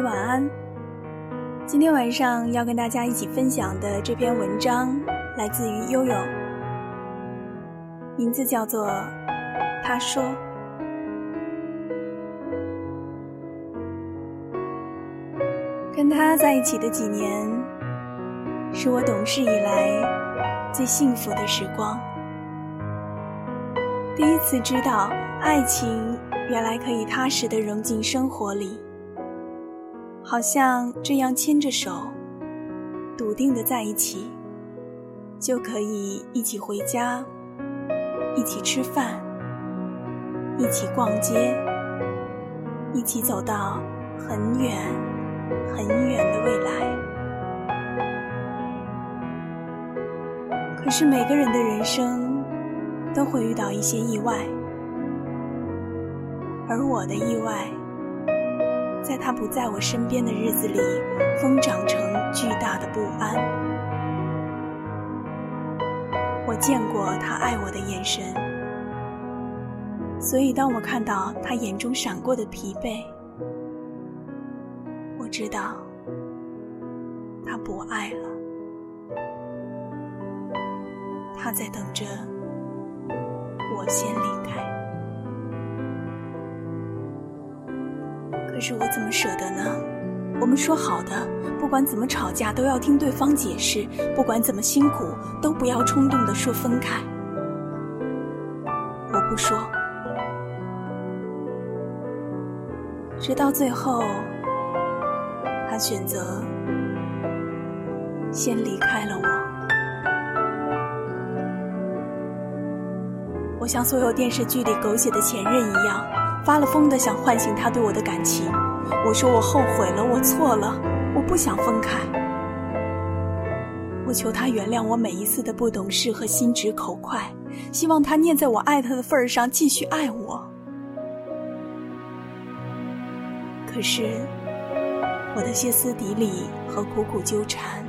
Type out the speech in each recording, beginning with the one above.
位晚安。今天晚上要跟大家一起分享的这篇文章来自于悠悠，名字叫做《他说》。跟他在一起的几年，是我懂事以来最幸福的时光。第一次知道，爱情原来可以踏实地融进生活里，好像这样牵着手，笃定地在一起，就可以一起回家，一起吃饭，一起逛街，一起走到很远很远的未来。可是每个人的人生都会遇到一些意外，而我的意外，在他不在我身边的日子里，疯长成巨大的不安。我见过他爱我的眼神，所以当我看到他眼中闪过的疲惫，知道他不爱了，他在等着我先离开。可是我怎么舍得呢？我们说好的，不管怎么吵架都要听对方解释，不管怎么辛苦都不要冲动地说分开。我不说，直到最后他选择先离开了我。我像所有电视剧里狗血的前任一样，发了疯的想唤醒他对我的感情。我说我后悔了，我错了，我不想分开。我求他原谅我每一次的不懂事和心直口快，希望他念在我爱他的份上继续爱我。可是我的歇斯底里和苦苦纠缠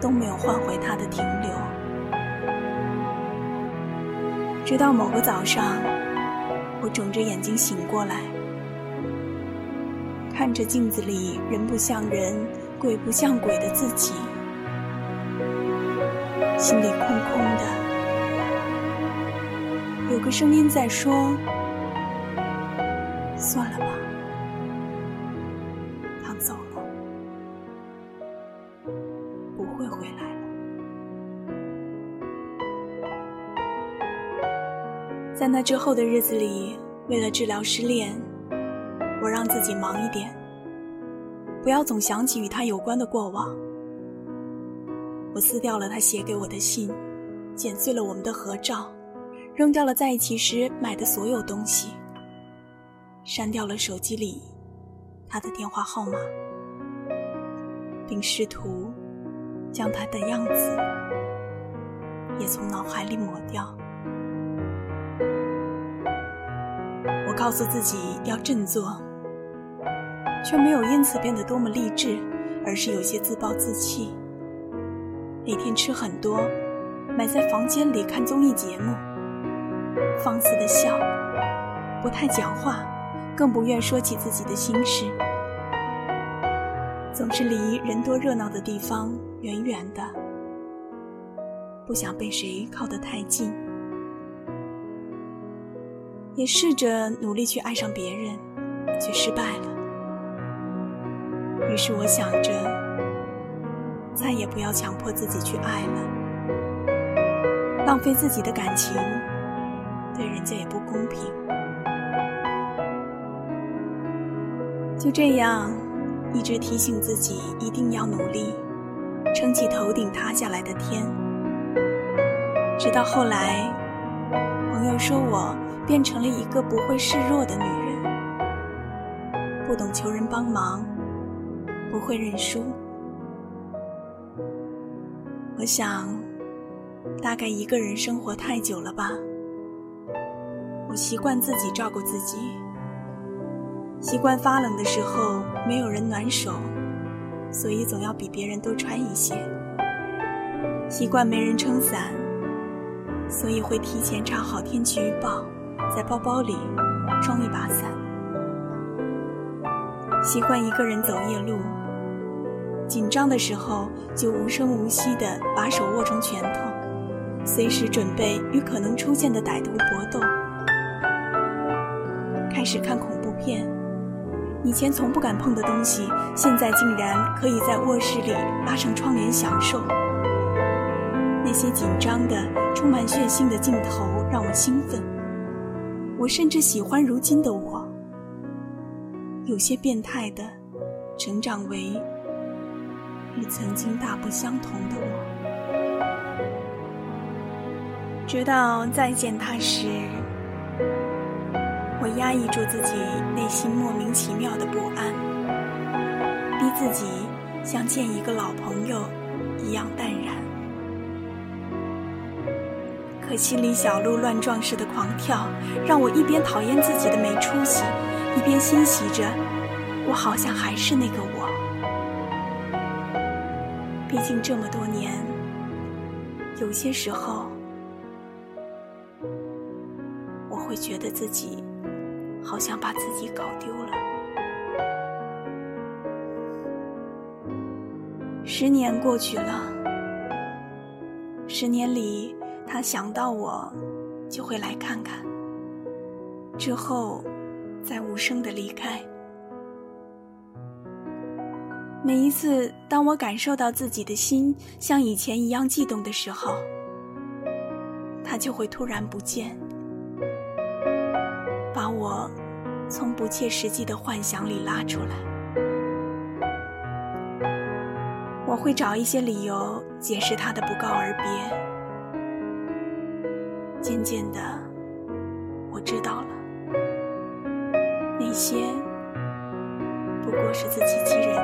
都没有换回他的停留。直到某个早上，我肿着眼睛醒过来，看着镜子里人不像人鬼不像鬼的自己，心里空空的，有个声音在说，算了吧，走了，不会回来了。在那之后的日子里，为了治疗失恋，我让自己忙一点，不要总想起与他有关的过往。我撕掉了他写给我的信，剪碎了我们的合照，扔掉了在一起时买的所有东西，删掉了手机里他的电话号码，并试图将他的样子也从脑海里抹掉。我告诉自己要振作，却没有因此变得多么励志，而是有些自暴自弃。每天吃很多，埋在房间里看综艺节目，放肆的笑，不太讲话，更不愿说起自己的心事，总是离人多热闹的地方远远的，不想被谁靠得太近。也试着努力去爱上别人，却失败了。于是我想着，再也不要强迫自己去爱了，浪费自己的感情，对人家也不公平。就这样，一直提醒自己一定要努力，撑起头顶塌下来的天。直到后来，朋友说我变成了一个不会示弱的女人，不懂求人帮忙，不会认输。我想，大概一个人生活太久了吧，我习惯自己照顾自己，习惯发冷的时候没有人暖手，所以总要比别人多穿一些。习惯没人撑伞，所以会提前查好天气预报，在包包里装一把伞。习惯一个人走夜路，紧张的时候就无声无息地把手握成拳头，随时准备与可能出现的歹徒搏斗。开始看恐怖片，以前从不敢碰的东西，现在竟然可以在卧室里拉上窗帘享受。那些紧张的充满血腥的镜头让我兴奋，我甚至喜欢如今的我。有些变态的成长为与曾经大不相同的我。直到再见他时，我压抑住自己内心莫名其妙的不安，逼自己像见一个老朋友一样淡然。可惜李小璐乱撞式的狂跳，让我一边讨厌自己的没出息，一边欣喜着我好像还是那个我。毕竟这么多年，有些时候我会觉得自己好像把自己搞丢了。10年过去了，10年里他想到我就会来看看，之后再无声地离开。每一次当我感受到自己的心像以前一样悸动的时候，他就会突然不见，把我从不切实际的幻想里拉出来。我会找一些理由解释他的不告而别。渐渐的，我知道了，那些不过是自欺欺人，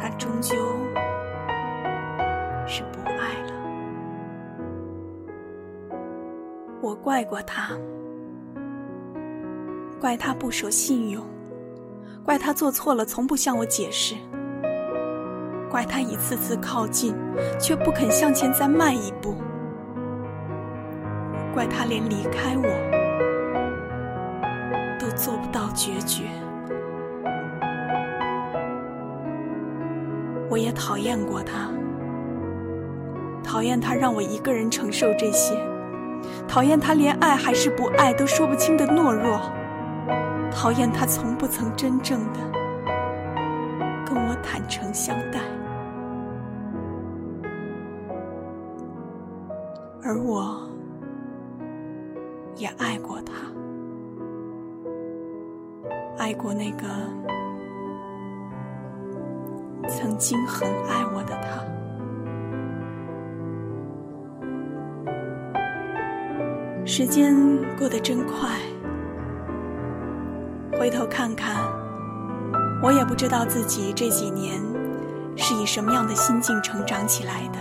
他终究是不爱了。我怪过他，怪他不守信用，怪他做错了从不向我解释，怪他一次次靠近却不肯向前再迈一步，怪他连离开我都做不到决绝。我也讨厌过他，讨厌他让我一个人承受这些，讨厌他连爱还是不爱都说不清的懦弱，讨厌他从不曾真正的跟我坦诚相待。而我也爱过他，爱过那个曾经很爱我的他。时间过得真快，回头看看，我也不知道自己这几年是以什么样的心境成长起来的。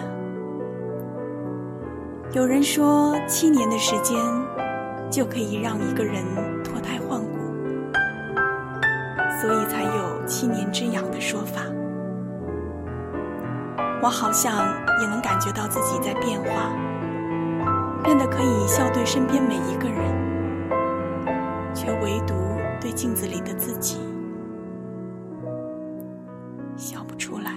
有人说7年的时间就可以让一个人脱胎换骨，所以才有7年之痒的说法。我好像也能感觉到自己在变化，变得可以笑对身边每一个人，却唯独对镜子里的自己笑不出来。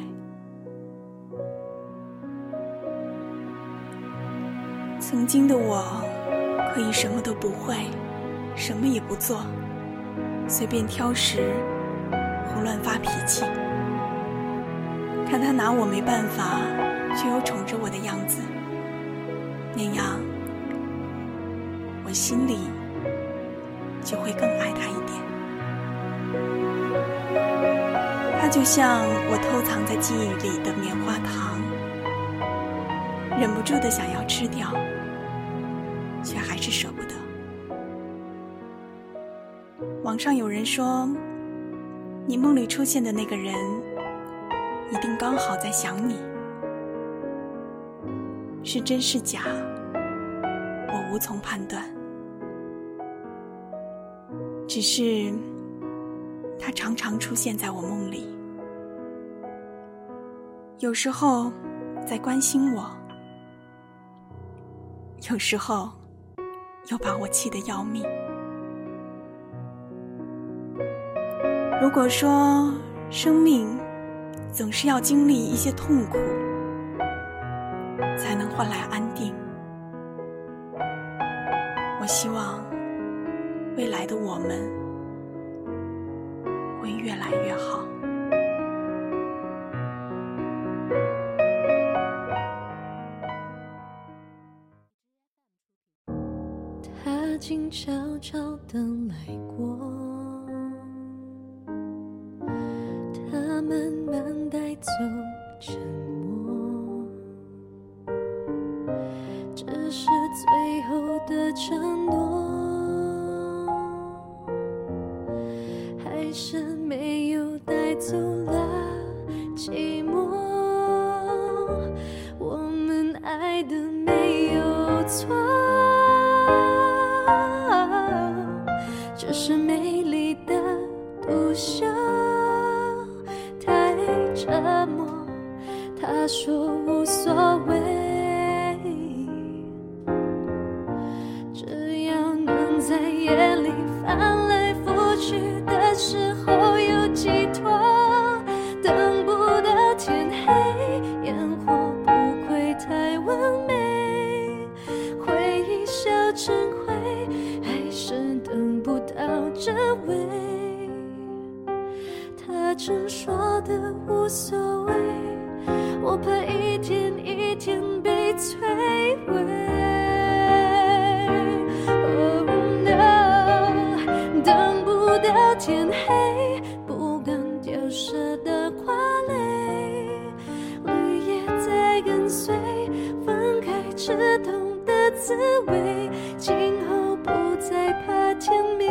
曾经的我可以什么都不会，什么也不做，随便挑食，胡乱发脾气，看他拿我没办法却又宠着我的样子，那样我心里就会更爱他一点。他就像我偷藏在记忆里的棉花糖，忍不住的想要吃掉，却还是舍不得。网上有人说，你梦里出现的那个人一定刚好在想你，是真是假我无从判断，只是他常常出现在我梦里，有时候在关心我，有时候又把我气得要命。如果说生命总是要经历一些痛苦才能换来安定，我希望未来的我们会越来越好。他静悄悄地来过，他慢慢带走沉默，这是最后的承诺，还是没有带走了寂寞，我们爱的没有错，这是美丽的独秀。太沉默，他说无所谓，只要能在夜里翻来覆去的时候有寄托，等不到天黑，烟火不会太完美，回忆烧成灰，还是等不到真味。他只说的无所谓，我怕一天一天被摧毁。 Oh no， 等不到天黑，不敢丢失的花蕾，绿叶在跟随，分开只懂得滋味，今后不再怕天明，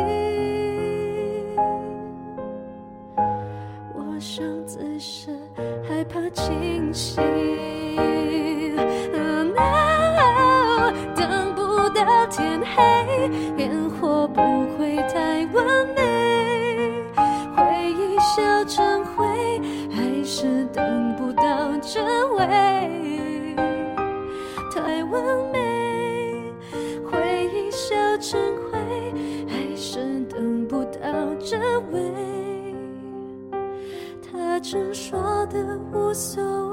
我想只是害怕清醒。No， 等不到天黑，烟火不会太完美，回忆烧成灰，还是等不到真味，太完美，烧成灰，还是等不到这位。他只说的无所谓，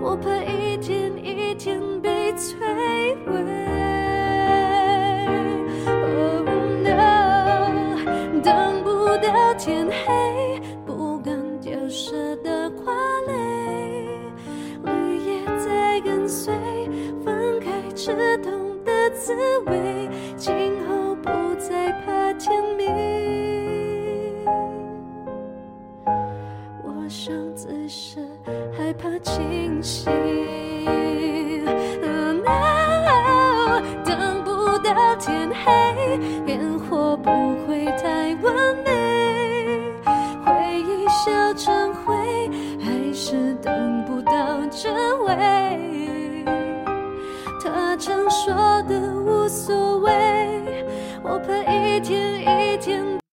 我怕一天一天被摧毁。 Oh no， 等不到天黑，不敢丢失的花蕾，绿叶在跟随，分开只懂的滋味，今后不再怕天明，我想只是害怕清醒。No， 等不到天黑，烟火不会太完美，回忆烧成灰，还是等不到真味。他常说的无所谓。